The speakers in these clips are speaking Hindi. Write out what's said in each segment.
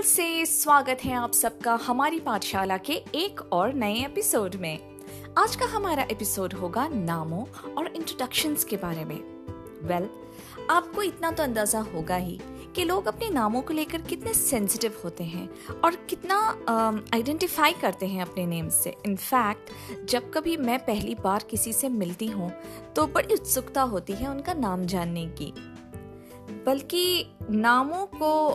दिल से स्वागत है आप सबका हमारी पाठशाला के एक और नए एपिसोड में। आज का हमारा एपिसोड होगा नामों और इंट्रोडक्शंस के बारे में। आपको इतना तो अंदाजा होगा ही कि लोग अपने नामों को लेकर कितने सेंसिटिव होते हैं और कितना आइडेंटिफाई करते हैं अपने नेम से। इनफैक्ट जब कभी मैं पहली बार किसी से मिलती हूँ तो बड़ी उत्सुकता होती है उनका नाम जानने की। बल्कि नामों को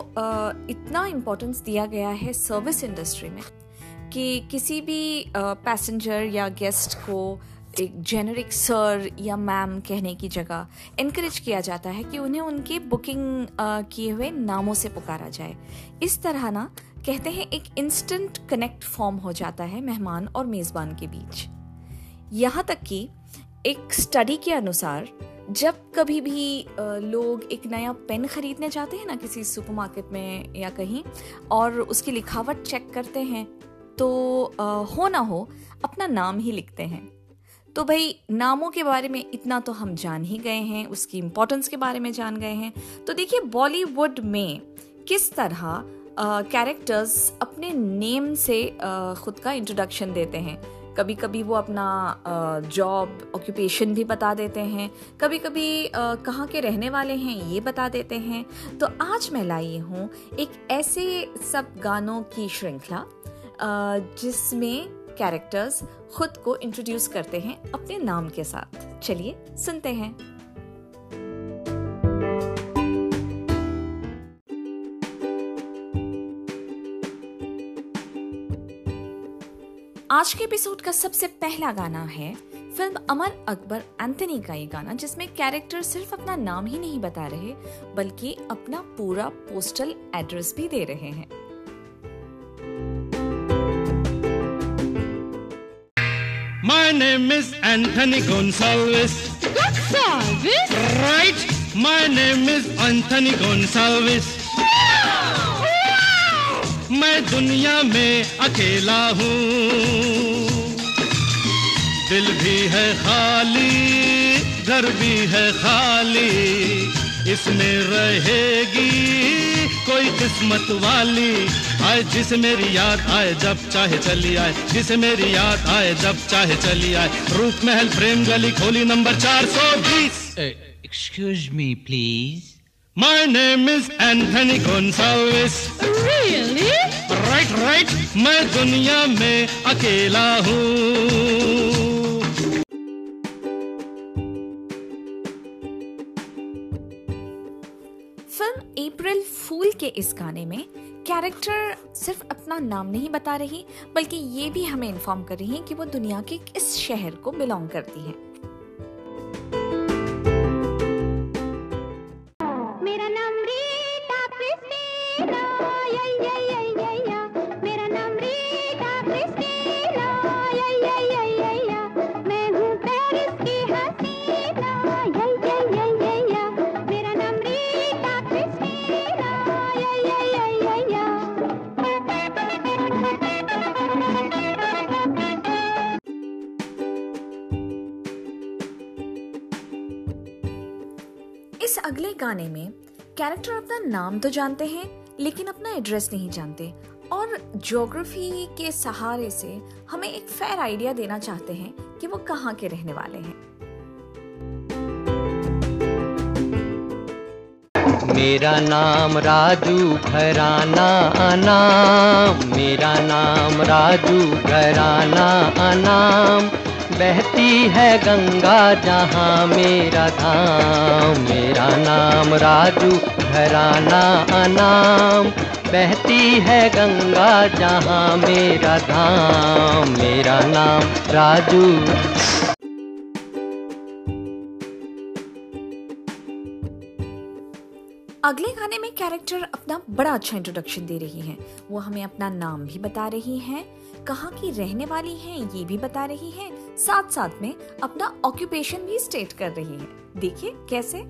इतना इम्पोर्टेंस दिया गया है सर्विस इंडस्ट्री में कि किसी भी पैसेंजर या गेस्ट को एक जेनरिक सर या मैम कहने की जगह इनकरेज किया जाता है कि उन्हें उनके बुकिंग किए हुए नामों से पुकारा जाए। इस तरह ना कहते हैं एक इंस्टेंट कनेक्ट फॉर्म हो जाता है मेहमान और मेज़बान के बीच। यहाँ तक कि एक स्टडी के अनुसार जब कभी भी लोग एक नया पेन खरीदने जाते हैं ना किसी सुपरमार्केट में या कहीं, और उसकी लिखावट चेक करते हैं तो हो ना हो अपना नाम ही लिखते हैं। तो भाई नामों के बारे में इतना तो हम जान ही गए हैं, उसकी इम्पोर्टेंस के बारे में जान गए हैं। तो देखिए बॉलीवुड में किस तरह कैरेक्टर्स अपने नेम से खुद का इंट्रोडक्शन देते हैं। कभी कभी वो अपना जॉब ऑक्यूपेशन भी बता देते हैं, कभी कभी कहाँ के रहने वाले हैं ये बता देते हैं। तो आज मैं लाई हूँ एक ऐसे सब गानों की श्रृंखला जिसमें कैरेक्टर्स खुद को इंट्रोड्यूस करते हैं अपने नाम के साथ। चलिए सुनते हैं। आज के एपिसोड का सबसे पहला गाना है फिल्म अमर अकबर एंथनी का ये गाना, जिसमें कैरेक्टर सिर्फ अपना नाम ही नहीं बता रहे बल्कि अपना पूरा पोस्टल एड्रेस भी दे रहे हैं। My name is Anthony Gonsalvis. Gonsalvis? Right. My name is Anthony Gonsalvis. मैं दुनिया में अकेला हूँ, दिल भी है खाली, घर भी है खाली, इसमें रहेगी कोई किस्मत वाली। आए जिसे मेरी याद आए जब चाहे चली आए, जिसे मेरी याद आए जब चाहे चली आए। रूप महल प्रेम गली खोली number 420। Excuse me please. My name is Anthony Gonsalvis. Really? Right, right. मैं दुनिया में अकेला हूँ। फिल्म अप्रैल फूल के इस गाने में कैरेक्टर सिर्फ अपना नाम नहीं बता रही बल्कि ये भी हमें इन्फॉर्म कर रही है कि वो दुनिया के किस शहर को बिलोंग करती है। इस अगले गाने में कैरेक्टर अपना नाम तो जानते हैं लेकिन अपना एड्रेस नहीं जानते, और ज्योग्राफी के सहारे से हमें एक फेयर आइडिया देना चाहते हैं कि वो कहाँ के रहने वाले हैं। मेरा नाम राजू घराना अनाम, मेरा नाम राजू घराना अनाम, बहती है गंगा जहाँ मेरा धाम। मेरा नाम राजू घराना अनाम, बहती है गंगा जहाँ मेरा धाम। मेरा नाम राजू। अगले गाने में कैरेक्टर अपना बड़ा अच्छा इंट्रोडक्शन दे रही हैं। वो हमें अपना नाम भी बता रही हैं, कहाँ की रहने वाली हैं ये भी बता रही हैं, साथ साथ में अपना ऑक्यूपेशन भी स्टेट कर रही हैं। देखिए कैसे।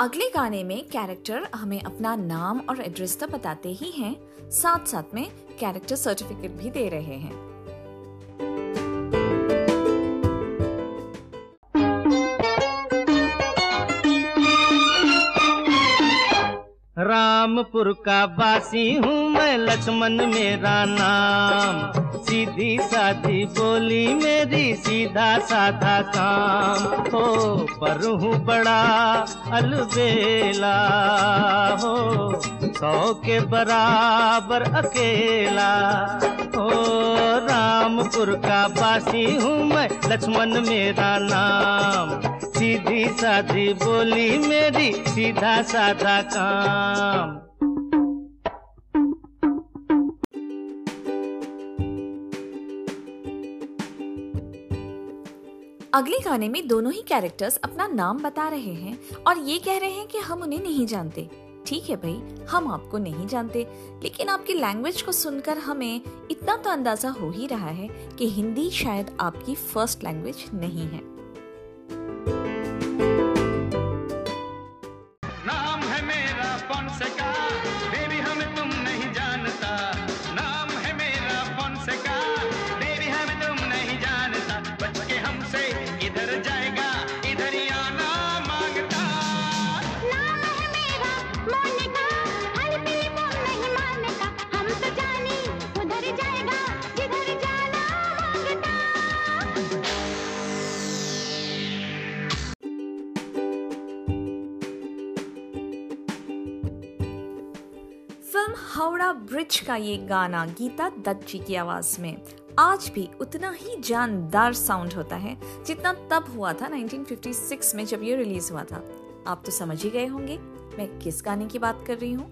अगले गाने में कैरेक्टर हमें अपना नाम और एड्रेस तो बताते ही हैं, साथ साथ में कैरेक्टर सर्टिफिकेट भी दे रहे हैं। रामपुर का वासी हूँ मैं, लक्ष्मण मेरा नाम, सीधी साधी बोली मेरी, सीधा साधा काम, हो पर हूँ बड़ा अलबेला, हो सौ के बराबर अकेला, हो रामपुर का वासी हूँ मैं, लक्ष्मण मेरा नाम, सीधी साधी बोली मेरी, सीधा साधा काम। अगले गाने में दोनों ही कैरेक्टर्स अपना नाम बता रहे हैं और ये कह रहे हैं कि हम उन्हें नहीं जानते। ठीक है भाई, हम आपको नहीं जानते, लेकिन आपकी लैंग्वेज को सुनकर हमें इतना तो अंदाजा हो ही रहा है कि हिंदी शायद आपकी फर्स्ट लैंग्वेज नहीं है। नाम है मेरा फॉन्सेका, बेबी हमें तुम नहीं जानता, नाम है मेरा फॉन्सेका, बेबी हमें तुम नहीं जानता, बच के हमसे इधर जाएगा, इधर ही आना मांगता। नाम है मेरा मोनिका, हर पीली को नहीं मानता, हम तो जाने उधर ही जाएगा, जिधर जाना मांगता। फिल्म हावड़ा ब्रिज का ये गाना गीता दत्त जी की आवाज में आज भी उतना ही जानदार साउंड होता है जितना तब हुआ था 1956 में जब ये रिलीज हुआ था। आप तो समझ ही गए होंगे मैं किस गाने की बात कर रही हूँ।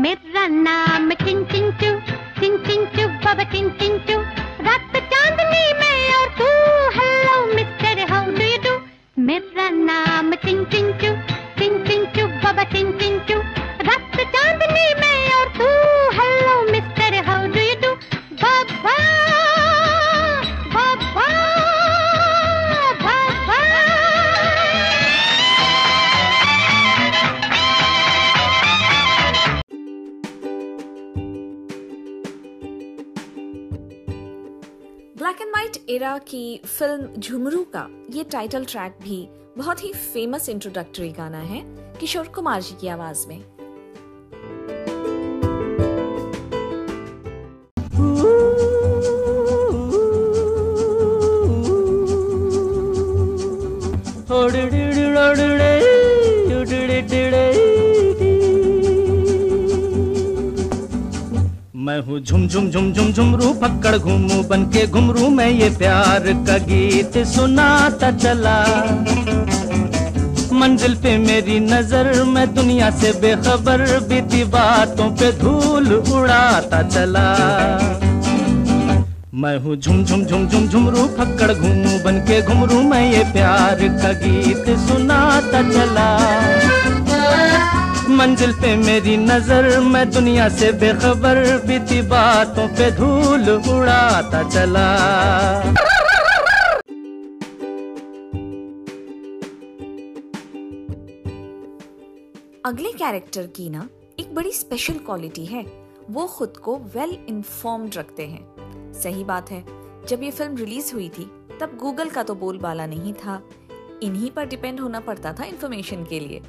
मेरा नाम टिंटिंचू, टिंटिंचू बाबा टिंटिंचू, रात चांदनी में और तू, hello mister how do you do, मेरा नाम टिंटिंचू, टिंटिंचू बाबा टिंटिंचू, रात चांदनी में और तू, hello mister how do you do, बाबा बाबा बाबा। ब्लैक एंड व्हाइट एरा की फिल्म झुमरू का ये टाइटल ट्रैक भी बहुत ही फेमस इंट्रोडक्टरी गाना है किशोर कुमार जी की आवाज में। मैं हूँ झुम झुम झुम झुम झुमरू, पकड़ घूमू बन के घुमरू, मैं ये प्यार का गीत सुनाता चला, मंजिल पे मेरी नजर, मैं दुनिया से बेखबर, बीती बातों पे धूल उड़ाता चला। मैं हूँ झुम झुम झुम झुम झुमरू, पकड़ घूमू बन के घुमरू, मैं ये प्यार का गीत सुनाता चला, मंजिल पे मेरी नजर, मैं दुनिया से बेखबर, बीती बातों पे धूल उड़ाता चला। अगले कैरेक्टर की ना एक बड़ी स्पेशल क्वालिटी है, वो खुद को वेल इन्फॉर्म्ड रखते हैं। सही बात है, जब ये फिल्म रिलीज हुई थी तब गूगल का तो बोलबाला नहीं था, इन्हीं पर डिपेंड होना पड़ता था इन्फॉर्मेशन के लिए।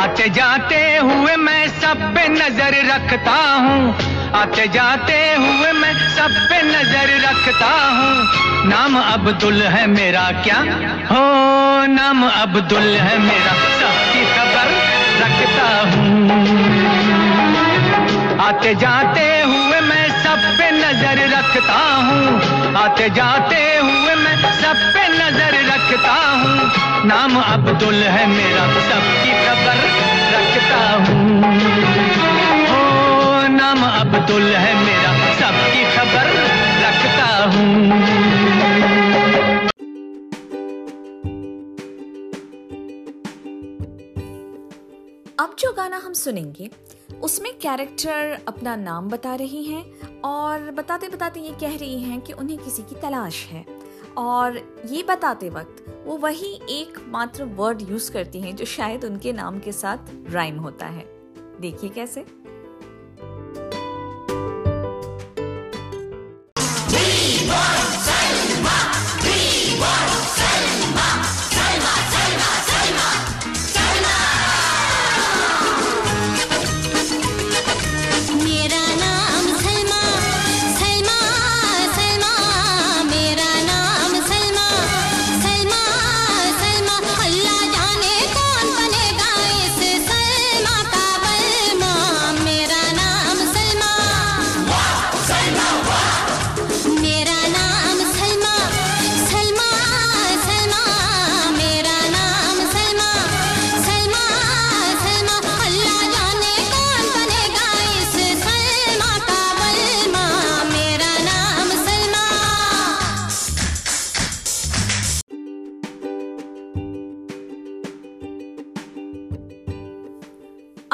आते जाते हुए मैं सब पे नजर रखता हूँ, आते जाते हुए मैं सब पे नजर रखता हूँ, नाम अब्दुल है मेरा, क्या हो नाम अब्दुल है मेरा, सबकी खबर रखता हूँ, आते जाते हुए मैं सब पे नजर रखता हूँ, आते जाते हुए मैं सब पे नजर रखता हूँ, नाम अब्दुल है मेरा, सबकी खबर रखता हूँ, ओ नाम अब्दुल है मेरा, सबकी खबर रखता हूँ। अब जो गाना हम सुनेंगे उसमें कैरेक्टर अपना नाम बता रही हैं और बताते बताते ये कह रही हैं कि उन्हें किसी की तलाश है, और ये बताते वक्त वो वही एकमात्र वर्ड यूज़ करती हैं जो शायद उनके नाम के साथ राइम होता है। देखिए कैसे।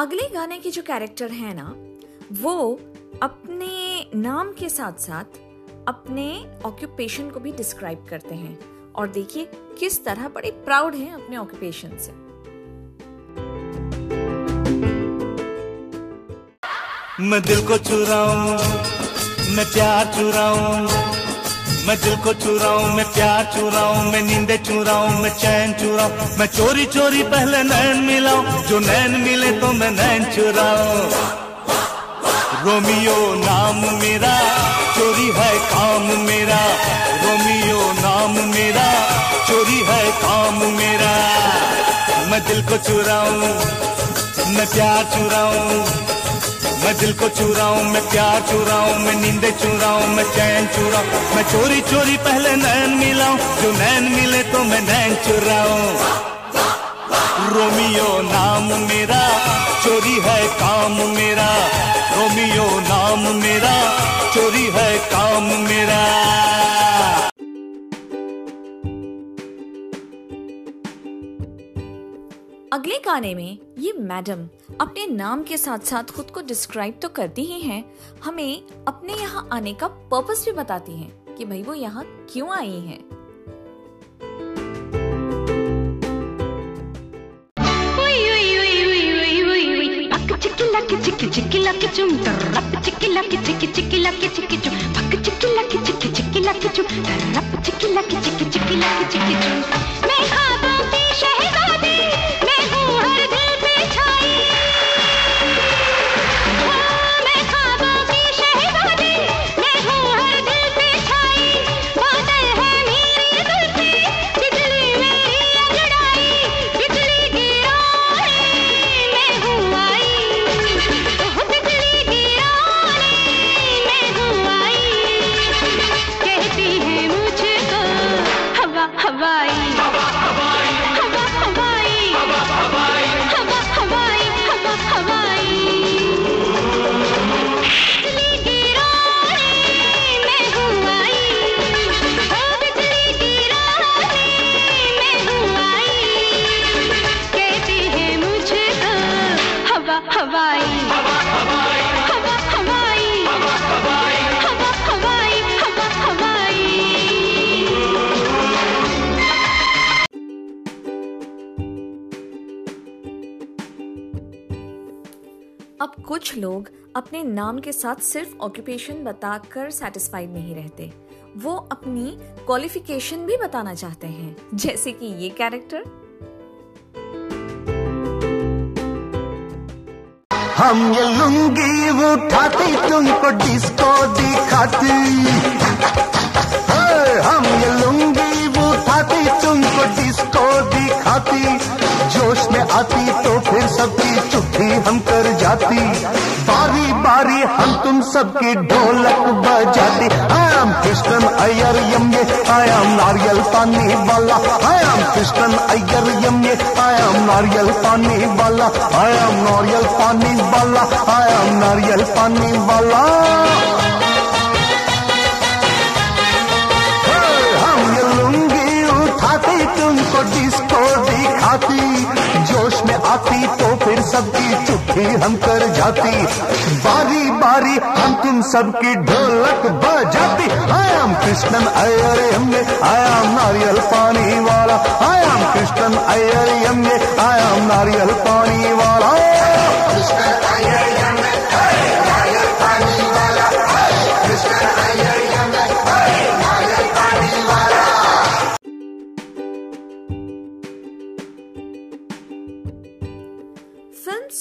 अगले गाने के जो कैरेक्टर है ना, वो अपने नाम के साथ साथ अपने ऑक्यूपेशन को भी डिस्क्राइब करते हैं, और देखिए किस तरह बड़े प्राउड हैं अपने ऑक्यूपेशन से। मैं दिल को चुराऊं, मैं प्यार चुराऊं, मैं दिल को चुराऊं, मैं प्यार चुराऊं, मैं नींदे चुराऊं, मैं चैन चुराऊं, मैं चोरी चोरी पहले नैन मिलाऊं, जो नैन मिले तो मैं नैन चुराऊं। रोमियो नाम मेरा, चोरी है काम मेरा, रोमियो नाम मेरा, चोरी है काम मेरा। मैं दिल को चुराऊं, मैं प्यार चुराऊं, मैं दिल को चुराऊं, मैं प्यार चुराऊं, मैं नींदे चुराऊं, मैं चैन चुराऊं, मैं चोरी चोरी पहले नैन मिलाऊं, जो नैन मिले तो मैं नैन चुराऊं। रोमियो नाम मेरा, चोरी है काम मेरा, रोमियो नाम मेरा, चोरी है काम मेरा। अगले गाने में ये मैडम अपने नाम के साथ साथ खुद को डिस्क्राइब तो करती ही हैं, हमें अपने यहाँ आने का पर्पस भी बताती हैं कि भाई वो यहाँ क्यों आई हैं। अब कुछ लोग अपने नाम के साथ सिर्फ ऑक्यूपेशन बताकर सेटिस्फाइड नहीं रहते, वो अपनी क्वालिफिकेशन भी बताना चाहते हैं, जैसे कि ये कैरेक्टर। हम ये लुंगी उठाती तुमको डिस्को दिखाती, हम ये लुंगी उठाती तुमको डिस्को दिखाती, जोश में आती तो फिर सबकी चुप्पी हम कर जाती, बारी बारी हम तुम सबकी ढोलक बजाती। I am Krishnan Iyer M A, I am nariyal pani wala, I am Krishnan Iyer M A, I am nariyal pani wala, I am nariyal pani wala, I am nariyal pani वाला। हम ये लुंगी उठाती तुमको डिस्को दिखाती, जोश में आती तो फिर सबकी चुट्टी हम कर जाती, बारी बारी हम तुम सबकी ढोलक बजाती। I am Krishnan Iyer M A, I am nariyal pani wala. I am Krishnan Iyer M A, I am nariyal pani wala.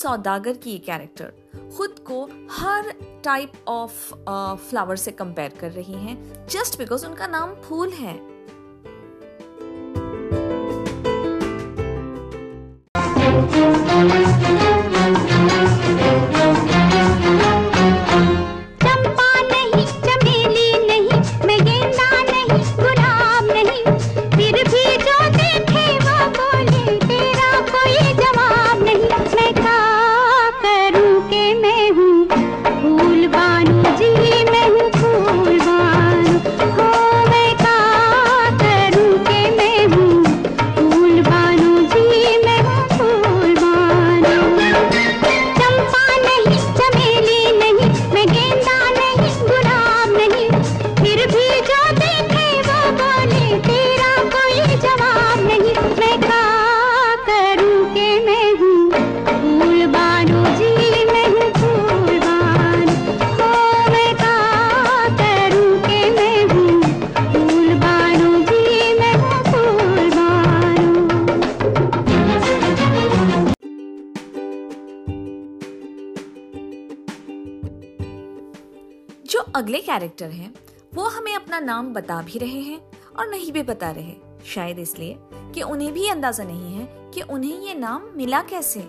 Saudagar की कैरेक्टर खुद को हर टाइप ऑफ फ्लावर से कंपेयर कर रही हैं जस्ट बिकॉज उनका नाम फूल है। अगले कैरेक्टर हैं वो हमें अपना नाम बता भी रहे हैं और नहीं भी बता रहे, शायद इसलिए कि उन्हें भी अंदाजा नहीं है कि उन्हें ये नाम मिला कैसे।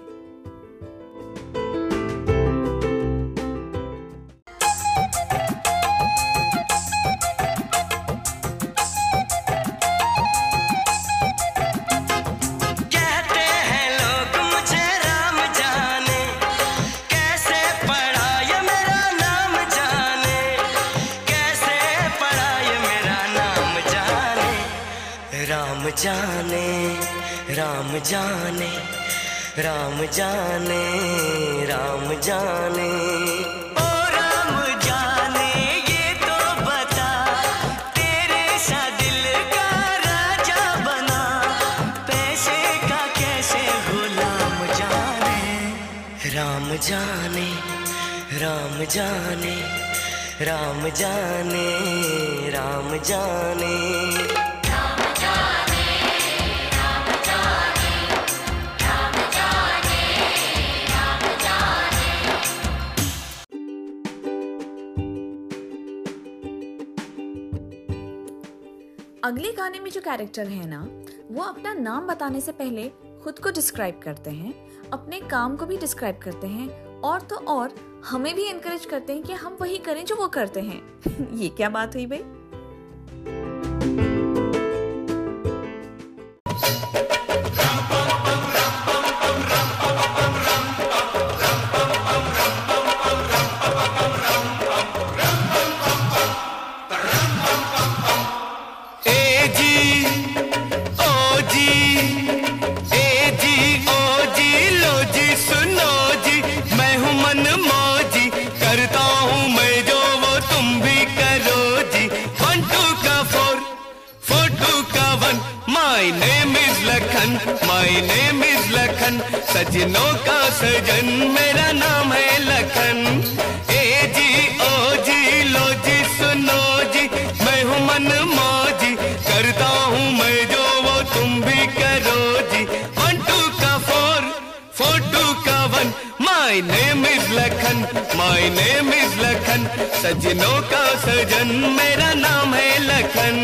जाने राम जाने राम जाने ओ राम जाने ये तो बता, तेरे सा दिल का राजा बना, पैसे का कैसे गुलाम जाने राम जाने राम जाने राम जाने राम जाने। अगले गाने में जो कैरेक्टर है ना वो अपना नाम बताने से पहले खुद को डिस्क्राइब करते हैं, अपने काम को भी डिस्क्राइब करते हैं और तो और हमें भी एनकरेज करते हैं कि हम वही करें जो वो करते हैं। ये क्या बात हुई भाई। सजनों का सजन मेरा नाम है लखन। ए जी ओ जी लो जी सुनो जी, मैं हूँ मन मौजी, करता हूँ मैं जो वो तुम भी करो जी। 1 2 का 4 4 2 का 1 my name is Lakhan, my name is Lakhan, सजनों का सजन मेरा नाम है लखन।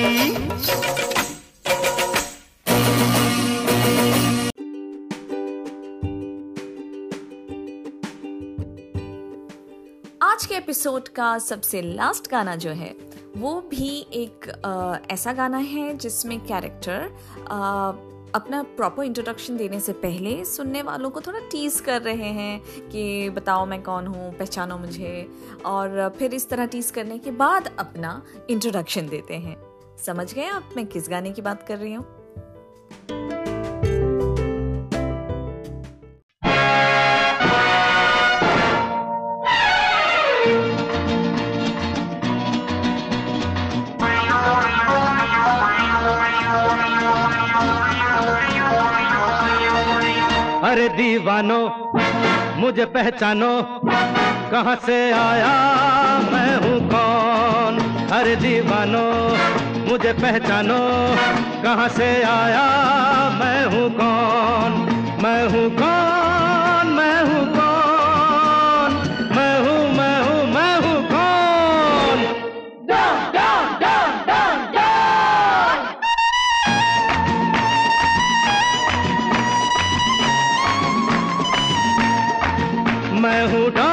एपिसोड का सबसे लास्ट गाना जो है वो भी एक ऐसा गाना है जिसमें कैरेक्टर अपना प्रॉपर इंट्रोडक्शन देने से पहले सुनने वालों को थोड़ा टीज कर रहे हैं कि बताओ मैं कौन हूँ, पहचानो मुझे, और फिर इस तरह टीज करने के बाद अपना इंट्रोडक्शन देते हैं। समझ गए आप मैं किस गाने की बात कर रही हूँ। अरे दीवानो मुझे पहचानो, कहाँ से आया मैं हूँ कौन। अरे दीवानो मुझे पहचानो, कहाँ से आया मैं हूँ कौन। मैं हूँ कौन, मैं हूँ कौन, मैं हूँ मैं हूँ मैं हूँ कौन। डन डन डन डन डन। मैं हूँ डॉन,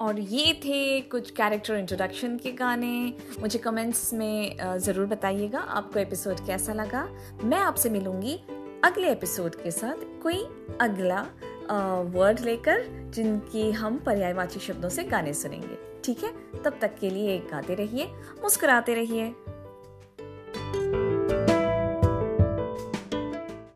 और ये थे कुछ कैरेक्टर इंट्रोडक्शन के गाने। मुझे कमेंट्स में ज़रूर बताइएगा आपको एपिसोड कैसा लगा। मैं आपसे मिलूँगी अगले एपिसोड के साथ कोई अगला वर्ड लेकर, जिनकी हम पर्यायवाची शब्दों से गाने सुनेंगे। ठीक है, तब तक के लिए गाते रहिए, मुस्कुराते रहिए।